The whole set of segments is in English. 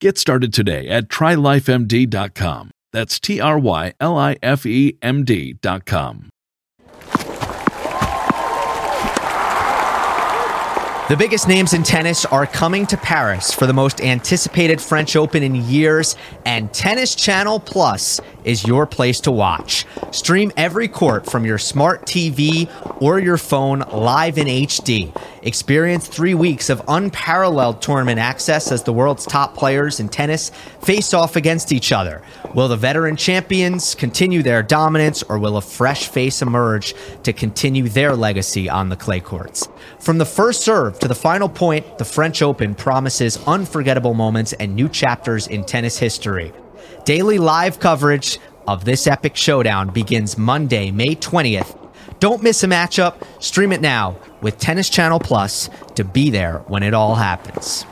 Get started today at TryLifeMD.com. That's TryLifeMD.com. The biggest names in tennis are coming to Paris for the most anticipated French Open in years, and Tennis Channel Plus is your place to watch. Stream every court from your smart TV or your phone live in HD. Experience 3 weeks of unparalleled tournament access as the world's top players in tennis face off against each other. Will the veteran champions continue their dominance, or will a fresh face emerge to continue their legacy on the clay courts? From the first serve to the final point, the French Open promises unforgettable moments and new chapters in tennis history. Daily live coverage of this epic showdown begins Monday, May 20th. Don't miss a matchup. Stream it now with Tennis Channel Plus to be there when it all happens.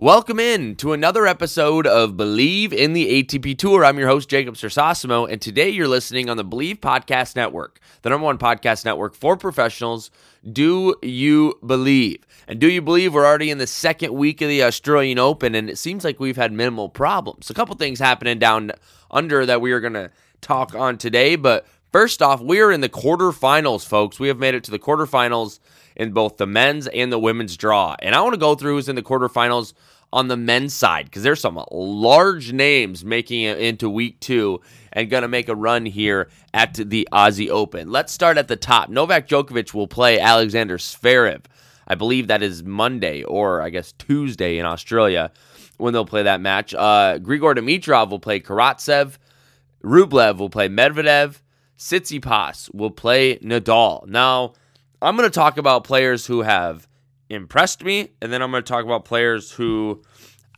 Welcome in to another episode of Believe in the ATP Tour. I'm your host, Jacob Cersosimo, and today you're listening on the Believe Podcast Network, the number one podcast network for professionals. Do you believe? And do you believe we're already in the second week of the Australian Open, and it seems like we've had minimal problems. A couple things happening down under that we are going to talk on today, but first off, we are in the quarterfinals, folks. We have made it to the quarterfinals in both the men's and the women's draw. And I want to go through who's in the quarterfinals on the men's side, because there's some large names making it into week two and going to make a run here at the Aussie Open. Let's start at the top. Novak Djokovic will play Alexander Zverev. I believe that is Monday, or I guess Tuesday in Australia, when they'll play that match. Grigor Dimitrov will play Karatsev. Rublev will play Medvedev. Tsitsipas will play Nadal. Now, I'm going to talk about players who have impressed me, and then I'm going to talk about players who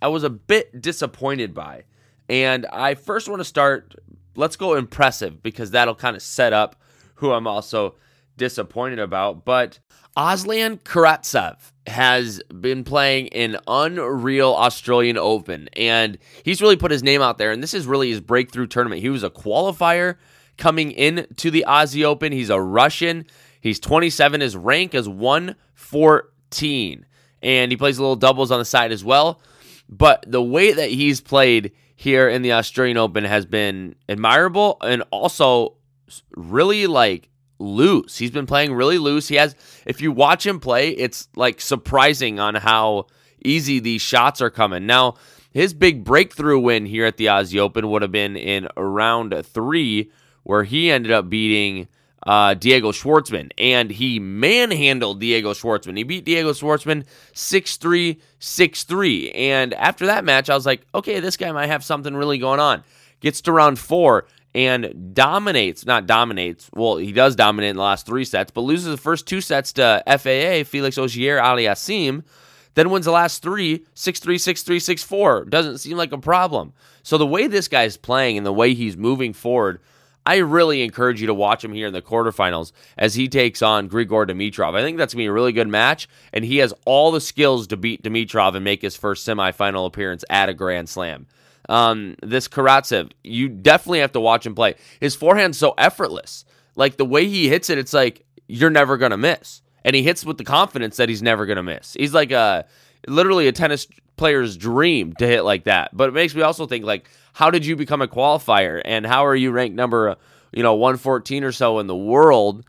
I was a bit disappointed by. And I first want to start, let's go impressive, because that'll kind of set up who I'm also disappointed about. But Aslan Karatsev has been playing an unreal Australian Open, and he's really put his name out there, and this is really his breakthrough tournament. He was a qualifier coming into the Aussie Open. He's a Russian. He's 27. His rank is 114, and he plays a little doubles on the side as well. But the way that he's played here in the Australian Open has been admirable and also really, loose. He's been playing really loose. He has, if you watch him play, it's, surprising on how easy these shots are coming. Now, his big breakthrough win here at the Aussie Open would have been in round 3, where he ended up beating Diego Schwartzman, and he manhandled Diego Schwartzman. He beat Diego Schwartzman 6-3, 6-3, and after that match, I was like, okay, this guy might have something really going on. Gets to round 4 and he does dominate in the last 3 sets, but loses the first 2 sets to FAA, Felix Auger-Aliassime, then wins the last 3, 6-3, 6-3, 6-4. Doesn't seem like a problem. So the way this guy's playing and the way he's moving forward, I really encourage you to watch him here in the quarterfinals as he takes on Grigor Dimitrov. I think that's going to be a really good match, and he has all the skills to beat Dimitrov and make his first semifinal appearance at a Grand Slam. This Karatsev, you definitely have to watch him play. His forehand's so effortless. The way he hits it, it's like you're never going to miss. And he hits with the confidence that he's never going to miss. He's literally a tennis player's dream to hit like that. But it makes me also think, how did you become a qualifier? And how are you ranked number, 114 or so in the world?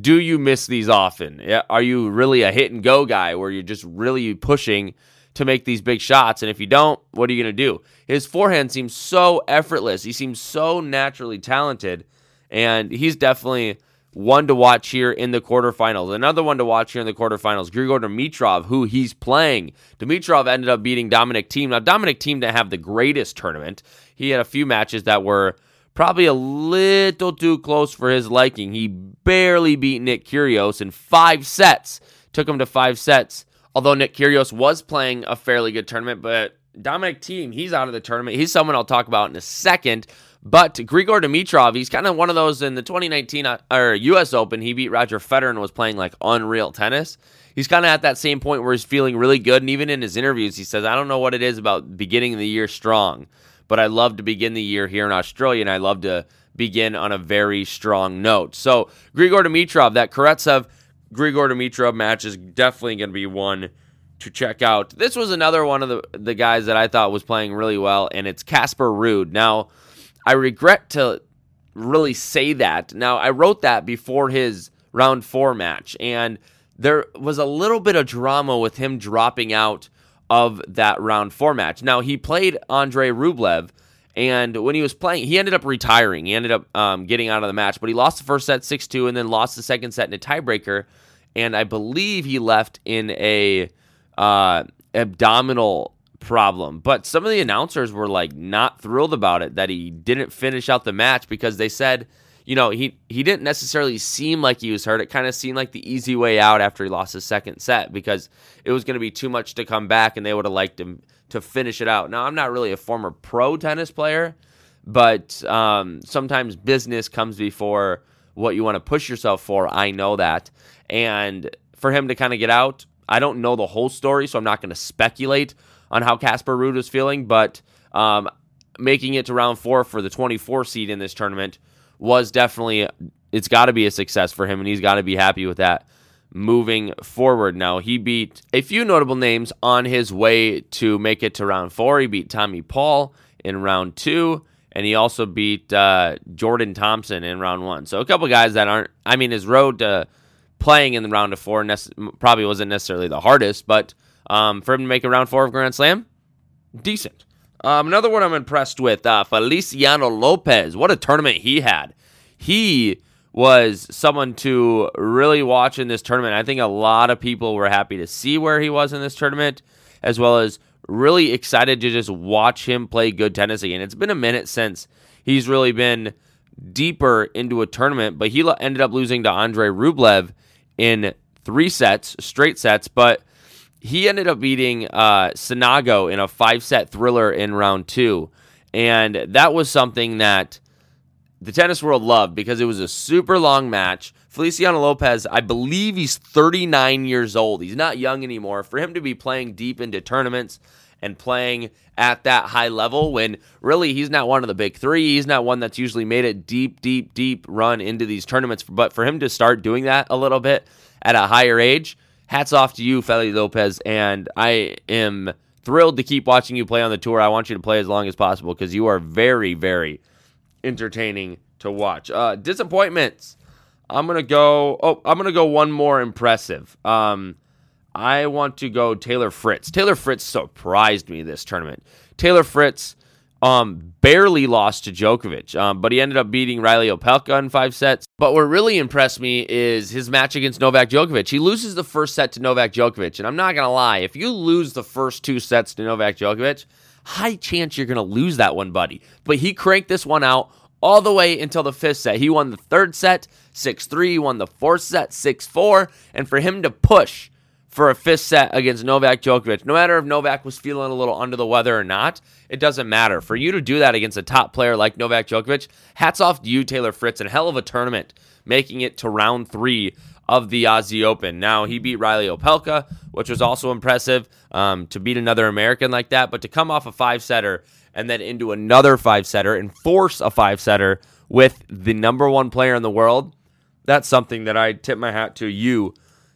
Do you miss these often? Are you really a hit and go guy where you're just really pushing to make these big shots. And if you don't, what are you going to do? His forehand seems so effortless. He seems so naturally talented. And he's definitely one to watch here in the quarterfinals. Another one to watch here in the quarterfinals, Grigor Dimitrov, who he's playing. Dimitrov ended up beating Dominic Thiem. Now, Dominic Thiem didn't have the greatest tournament. He had a few matches that were probably a little too close for his liking. He barely beat Nick Kyrgios in 5 sets. Took him to 5 sets. Although Nick Kyrgios was playing a fairly good tournament, but Dominic Thiem, he's out of the tournament. He's someone I'll talk about in a second. But Grigor Dimitrov, he's kind of one of those in the 2019 or U.S. Open. He beat Roger Federer and was playing like unreal tennis. He's kind of at that same point where he's feeling really good. And even in his interviews, he says, I don't know what it is about beginning the year strong, but I love to begin the year here in Australia, and I love to begin on a very strong note. So Grigor Dimitrov, that Karatsev-Grigor Dimitrov match is definitely going to be one to check out. This was another one of the guys that I thought was playing really well, and it's Casper Ruud. Now, I regret to really say that. Now, I wrote that before his round 4 match, and there was a little bit of drama with him dropping out of that round 4 match. Now, he played Andre Rublev, and when he was playing, he ended up retiring. He ended up getting out of the match, but he lost the first set 6-2 and then lost the second set in a tiebreaker, and I believe he left in a abdominal problem. But some of the announcers were like not thrilled about it that he didn't finish out the match, because they said, you know, he didn't necessarily seem like he was hurt. It kind of seemed like the easy way out after he lost his second set, because it was going to be too much to come back, and they would have liked him to finish it out. Now, I'm not really a former pro tennis player, but sometimes business comes before what you want to push yourself for. I know that. And for him to kind of get out, I don't know the whole story, so I'm not going to speculate on how Casper Ruud was feeling, but making it to round 4 for the 24 seed in this tournament was definitely, it's got to be a success for him, and he's got to be happy with that moving forward. Now, he beat a few notable names on his way to make it to round 4. He beat Tommy Paul in round 2, and he also beat Jordan Thompson in round 1. So a couple guys that aren't, I mean, his road to playing in the round of 4 probably wasn't necessarily the hardest, but for him to make a round 4 of Grand Slam, decent. Another one I'm impressed with, Feliciano Lopez. What a tournament he had. He was someone to really watch in this tournament. I think a lot of people were happy to see where he was in this tournament, as well as really excited to just watch him play good tennis again. It's been a minute since he's really been deeper into a tournament, but he ended up losing to Andre Rublev in 3 sets, straight sets, but he ended up beating Sanago in a 5-set thriller in round 2. And that was something that the tennis world loved, because it was a super long match. Feliciano Lopez, I believe he's 39 years old. He's not young anymore. For him to be playing deep into tournaments and playing at that high level, when really he's not one of the big three, he's not one that's usually made a deep run into these tournaments. But for him to start doing that a little bit at a higher age, hats off to you, Feli Lopez, and I am thrilled to keep watching you play on the tour. I want you to play as long as possible, because you are very, very entertaining to watch. Disappointments. I'm gonna go one more impressive. I want to go Taylor Fritz. Taylor Fritz surprised me this tournament. Taylor Fritz barely lost to Djokovic, but he ended up beating Riley Opelka in 5 sets. But what really impressed me is his match against Novak Djokovic. He loses the first set to Novak Djokovic, and I'm not going to lie, if you lose the first 2 sets to Novak Djokovic, high chance you're going to lose that one, buddy. But he cranked this one out all the way until the 5th set. He won the 3rd set, 6-3, he won the 4th set, 6-4, and for him to push for a 5th set against Novak Djokovic, no matter if Novak was feeling a little under the weather or not, it doesn't matter. For you to do that against a top player like Novak Djokovic, hats off to you, Taylor Fritz, and hell of a tournament, making it to round 3 of the Aussie Open. Now, he beat Riley Opelka, which was also impressive to beat another American like that, but to come off a 5-setter and then into another 5-setter and force a 5-setter with the number 1 player in the world, that's something that I tip my hat to you,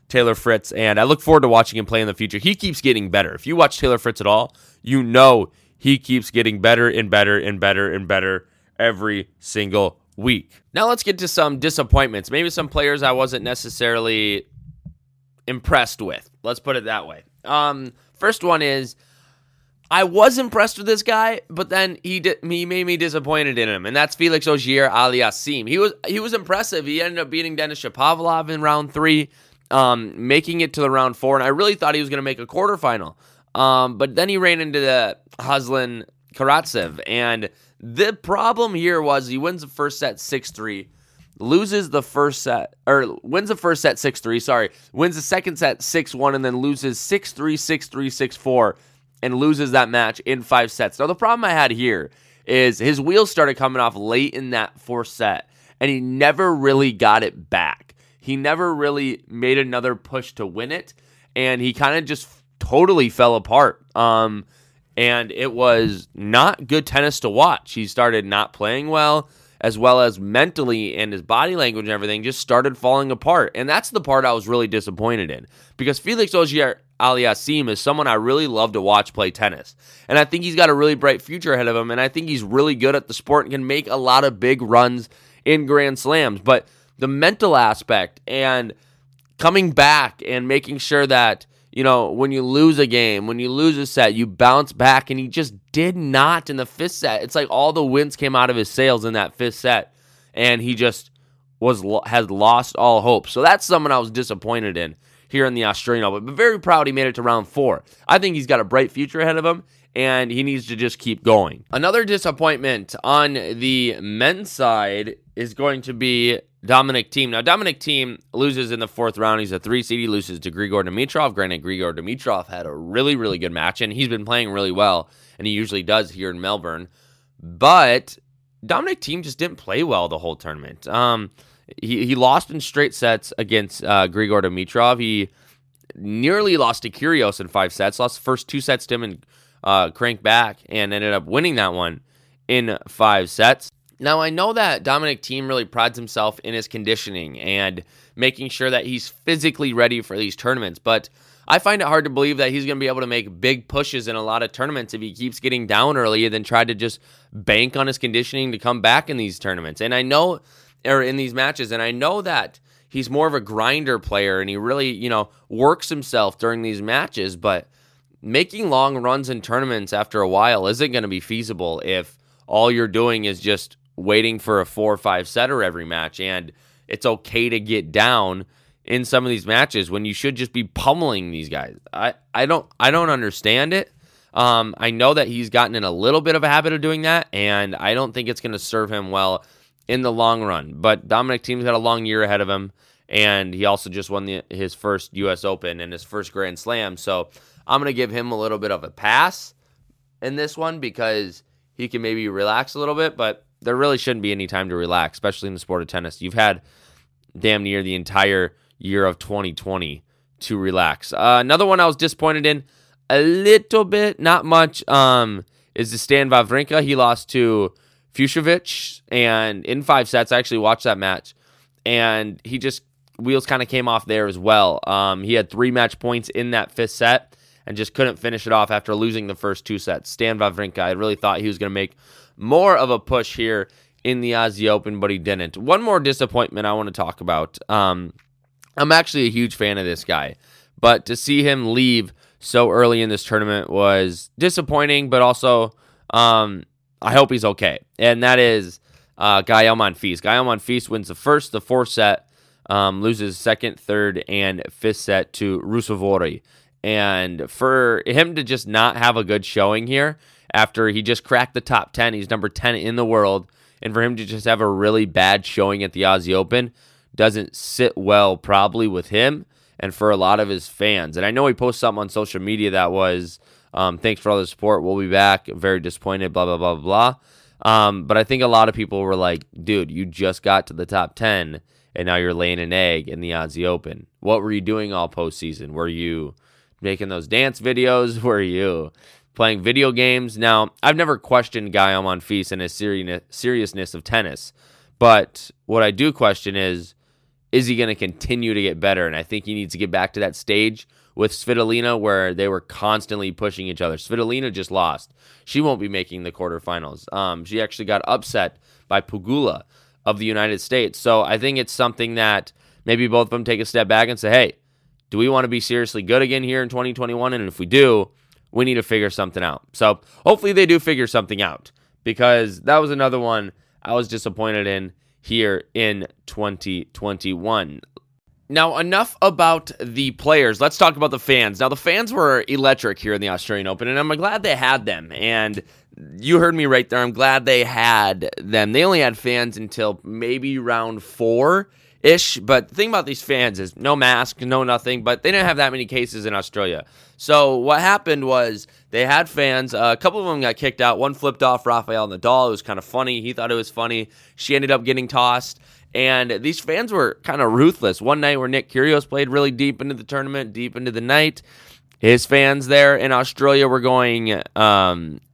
Taylor Fritz, and I look forward to watching him play in the future. He keeps getting better. If you watch Taylor Fritz at all, you know he keeps getting better and better and better and better every single week. Now let's get to some disappointments, maybe some players I wasn't necessarily impressed with. Let's put it that way. First one is, I was impressed with this guy, but then he made me disappointed in him, and that's Felix Auger-Aliassime. He was impressive. He ended up beating Denis Shapovalov in round 3, making it to the round 4, and I really thought he was going to make a quarterfinal. But then he ran into the Aslan Karatsev, and the problem here was he wins the first set 6-3, wins the first set 6-3, wins the second set 6-1, and then loses 6-3, 6-3, 6-4. And loses that match in 5 sets. Now, the problem I had here is his wheels started coming off late in that 4th set, and he never really got it back. He never really made another push to win it, and he kind of just totally fell apart. And it was not good tennis to watch. He started not playing well as mentally, and his body language and everything just started falling apart. And that's the part I was really disappointed in, because Felix Auger-Aliassime is someone I really love to watch play tennis. And I think he's got a really bright future ahead of him, and I think he's really good at the sport and can make a lot of big runs in Grand Slams. But the mental aspect and coming back and making sure that, you know, when you lose a game, when you lose a set, you bounce back, and he just did not in the 5th set. It's like all the winds came out of his sails in that 5th set, and he just has lost all hope. So that's someone I was disappointed in here in the Australian Open, but very proud he made it to round 4. I think he's got a bright future ahead of him, and he needs to just keep going. Another disappointment on the men's side is going to be Dominic Thiem. Now, Dominic Thiem loses in the 4th round. He's a 3 seed. He loses to Grigor Dimitrov. Granted, Grigor Dimitrov had a really, really good match, and he's been playing really well, and he usually does here in Melbourne. But Dominic Thiem just didn't play well the whole tournament. He lost in straight sets against Grigor Dimitrov. He nearly lost to Kyrgios in 5 sets, lost the first 2 sets to him and cranked back, and ended up winning that one in 5 sets. Now, I know that Dominic Thiem really prides himself in his conditioning and making sure that he's physically ready for these tournaments, but I find it hard to believe that he's going to be able to make big pushes in a lot of tournaments if he keeps getting down early and then try to just bank on his conditioning to come back in these tournaments. And I know, or in these matches, and I know that he's more of a grinder player and he really, works himself during these matches, but making long runs in tournaments after a while isn't going to be feasible if all you're doing is just waiting for a 4 or 5 setter every match. And it's okay to get down in some of these matches when you should just be pummeling these guys. I don't understand it. I know that he's gotten in a little bit of a habit of doing that, and I don't think it's going to serve him well in the long run. But Dominic Thiem's got a long year ahead of him, and he also just won his first U.S. Open and his first Grand Slam. So I'm going to give him a little bit of a pass in this one because he can maybe relax a little bit, but there really shouldn't be any time to relax, especially in the sport of tennis. You've had damn near the entire year of 2020 to relax. Another one I was disappointed in a little bit, not much, is the Stan Wawrinka. He lost to Fucsovic, and in 5 sets. I actually watched that match, and he just wheels kind of came off there as well. He had 3 match points in that 5th set and just couldn't finish it off after losing the first 2 sets. Stan Wawrinka, I really thought he was going to make more of a push here in the Aussie Open, but he didn't. One more disappointment I want to talk about. I'm actually a huge fan of this guy, but to see him leave so early in this tournament was disappointing, but also I hope he's okay. And that is Gaël Monfils. Gaël Monfils wins the 4th set, loses 2nd, 3rd, and 5th set to Rusevori. And for him to just not have a good showing here after he just cracked the top 10, he's number 10 in the world, and for him to just have a really bad showing at the Aussie Open doesn't sit well probably with him and for a lot of his fans. And I know he posted something on social media that was, thanks for all the support, we'll be back, very disappointed, blah, blah, blah, blah, blah. But I think a lot of people were like, dude, you just got to the top 10, and now you're laying an egg in the Aussie Open. What were you doing all postseason? Were you making those dance videos? Were you playing video games? Now, I've never questioned Gaël Monfils and his seriousness of tennis, but what I do question is he going to continue to get better? And I think he needs to get back to that stage with Svitolina where they were constantly pushing each other. Svitolina just lost. She won't be making the quarterfinals. She actually got upset by Pegula of the United States. So I think it's something that maybe both of them take a step back and say, hey, Do we want to be seriously good again here in 2021? And if we do, we need to figure something out. So hopefully they do figure something out, because that was another one I was disappointed in here in 2021. Now, enough about the players. Let's talk about the fans. Now, the fans were electric here in the Australian Open, and I'm glad they had them. And you heard me right there. I'm glad they had them. They only had fans until maybe round four-ish. But the thing about these fans is no mask, no nothing, but they didn't have that many cases in Australia. So what happened was they had fans. A couple of them got kicked out. One flipped off Rafael Nadal. It was kind of funny. He thought it was funny. She ended up getting tossed. And these fans were kind of ruthless. One night where Nick Kyrgios played really deep into the tournament, deep into the night, his fans there in Australia were going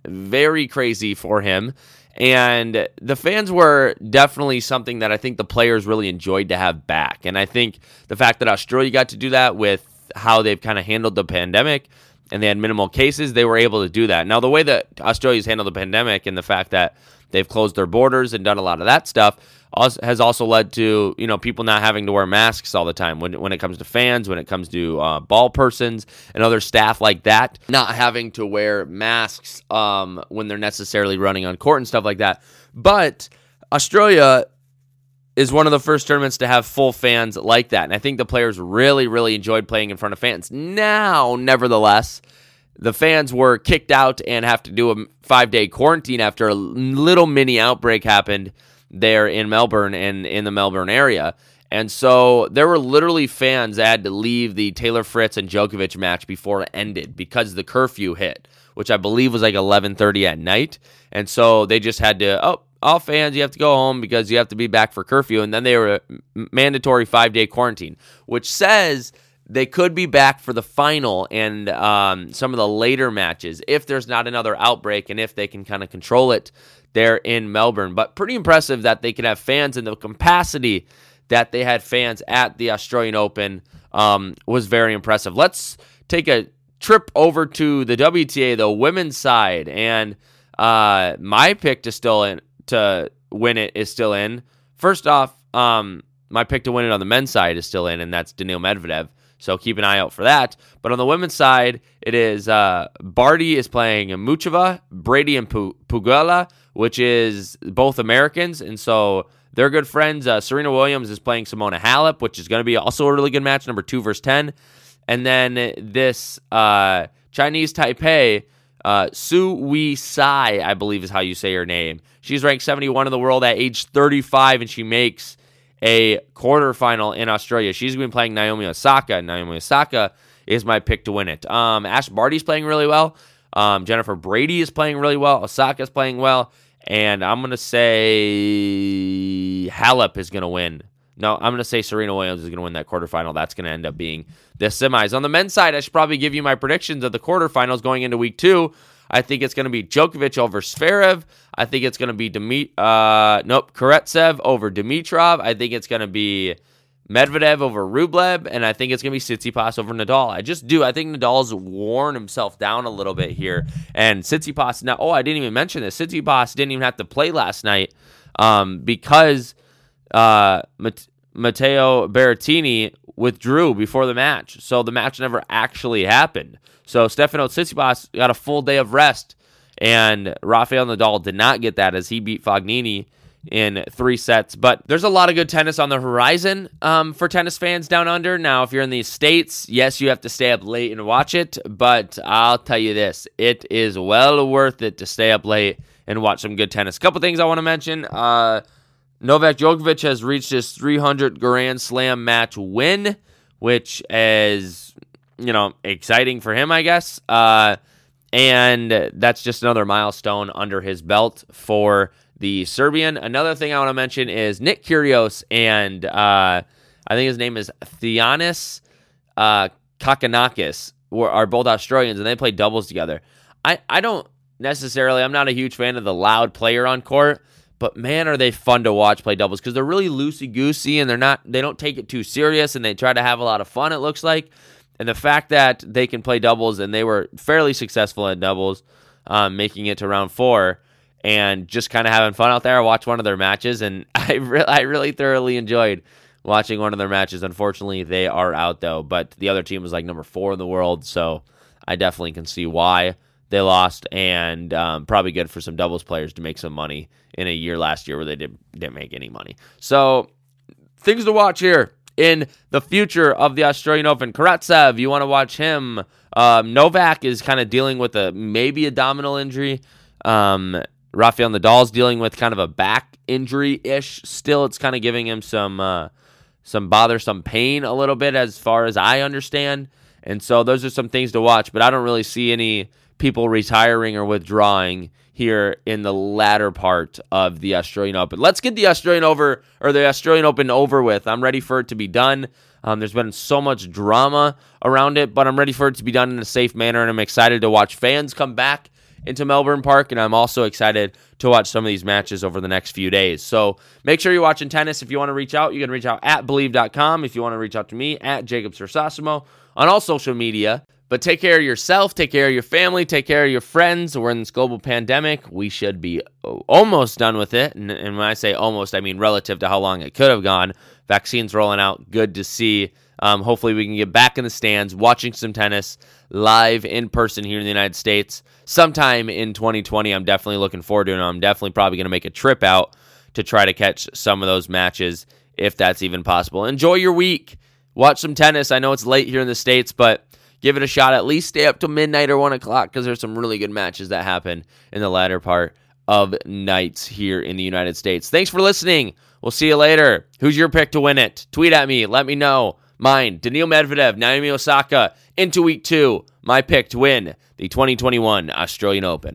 very crazy for him. And the fans were definitely something that I think the players really enjoyed to have back. And I think the fact that Australia got to do that with how they've kind of handled the pandemic, and they had minimal cases, they were able to do that. Now, the way that Australia's handled the pandemic and the fact that they've closed their borders and done a lot of that stuff has also led to, you know, people not having to wear masks all the time when it comes to fans, when it comes to ball persons and other staff like that, not having to wear masks when they're necessarily running on court and stuff like that. But Australia is one of the first tournaments to have full fans like that. And I think the players really, really enjoyed playing in front of fans. Now, nevertheless, the fans were kicked out and have to do a 5-day quarantine after a little mini outbreak happened there in Melbourne and in the Melbourne area. And so there were literally fans that had to leave the Taylor Fritz and Djokovic match before it ended because the curfew hit, which I believe was like 11:30 at night. And so they just had to, all fans, you have to go home because you have to be back for curfew. And then they were mandatory 5-day quarantine, which says they could be back for the final and some of the later matches if there's not another outbreak and if they can kind of control it there in Melbourne. But pretty impressive that they can have fans, in the capacity that they had fans at the Australian Open was very impressive. Let's take a trip over to the WTA, the women's side. And my pick to still in, to win it is still in. First off, my pick to win it on the men's side is still in, and that's Daniil Medvedev. So keep an eye out for that. But on the women's side, it is Barty is playing Muchova, Brady, and Pegula, which is both Americans. And so they're good friends. Serena Williams is playing Simona Halep, which is going to be also a really good match, number 2 versus 10. And then this Chinese Taipei, Su Weisai, I believe is how you say her name. She's ranked 71 in the world at age 35, and she makes a quarterfinal in Australia. She's going to be playing Naomi Osaka, and Naomi Osaka is my pick to win it. Ash Barty's playing really well. Jennifer Brady is playing really well. Osaka's playing well. And I'm going to say Halep is going to win. No, I'm going to say Serena Williams is going to win that quarterfinal. That's going to end up being the semis. On the men's side, I should probably give you my predictions of the quarterfinals going into week two. I think it's going to be Djokovic over Zverev. I think it's going to be Karatsev over Dimitrov. I think it's going to be Medvedev over Rublev, and I think it's going to be Tsitsipas over Nadal. I just do. I think Nadal's worn himself down a little bit here. And Tsitsipas, now, I didn't even mention this. Tsitsipas didn't even have to play last night because Matteo Berrettini withdrew before the match. So the match never actually happened. So Stefanos Tsitsipas got a full day of rest, and Rafael Nadal did not get that as he beat Fognini in 3 sets. But there's a lot of good tennis on the horizon for tennis fans down under. Now, if you're in these states, yes, you have to stay up late and watch it, but I'll tell you this, it is well worth it to stay up late and watch some good tennis. A couple things I want to mention. Novak Djokovic has reached his 300 Grand Slam match win, which is, you know, exciting for him, I guess. And that's just another milestone under his belt for the Serbian. Another thing I want to mention is Nick Kyrgios and I think his name is Theanis Kakanakis are both Australians, and they play doubles together. I don't necessarily, I'm not a huge fan of the loud player on court, but man, are they fun to watch play doubles, because they're really loosey-goosey and they don't take it too serious, and they try to have a lot of fun, it looks like. And the fact that they can play doubles, and they were fairly successful at doubles, making it to round 4, and just kind of having fun out there. I watched one of their matches, and I really thoroughly enjoyed watching one of their matches. Unfortunately, they are out, though. But the other team was like number 4 in the world, so I definitely can see why they lost, and probably good for some doubles players to make some money in a year last year where they didn't make any money. So things to watch here in the future of the Australian Open. Karatsev, you want to watch him. Novak is kind of dealing with maybe a domino injury. Rafael Nadal's dealing with kind of a back injury-ish still. It's kind of giving him some bothersome pain a little bit as far as I understand. And so those are some things to watch, but I don't really see any people retiring or withdrawing here in the latter part of the Australian Open. Let's get the Australian Open over with. I'm ready for it to be done. There's been so much drama around it, but I'm ready for it to be done in a safe manner, and I'm excited to watch fans come back into Melbourne Park, and I'm also excited to watch some of these matches over the next few days. So make sure you're watching tennis. If you want to reach out, you can reach out at Believe.com. If you want to reach out to me, at Jacob Cersosimo on all social media. But take care of yourself, take care of your family, take care of your friends. We're in this global pandemic. We should be almost done with it. And when I say almost, I mean relative to how long it could have gone. Vaccines rolling out. Good to see. Hopefully we can get back in the stands, watching some tennis live in person here in the United States sometime in 2020. I'm definitely looking forward to it. I'm definitely probably going to make a trip out to try to catch some of those matches if that's even possible. Enjoy your week. Watch some tennis. I know it's late here in the States, but give it a shot. At least stay up till midnight or 1 o'clock because there's some really good matches that happen in the latter part of nights here in the United States. Thanks for listening. We'll see you later. Who's your pick to win it? Tweet at me. Let me know. Mine, Daniil Medvedev, Naomi Osaka, into week 2. My pick to win the 2021 Australian Open.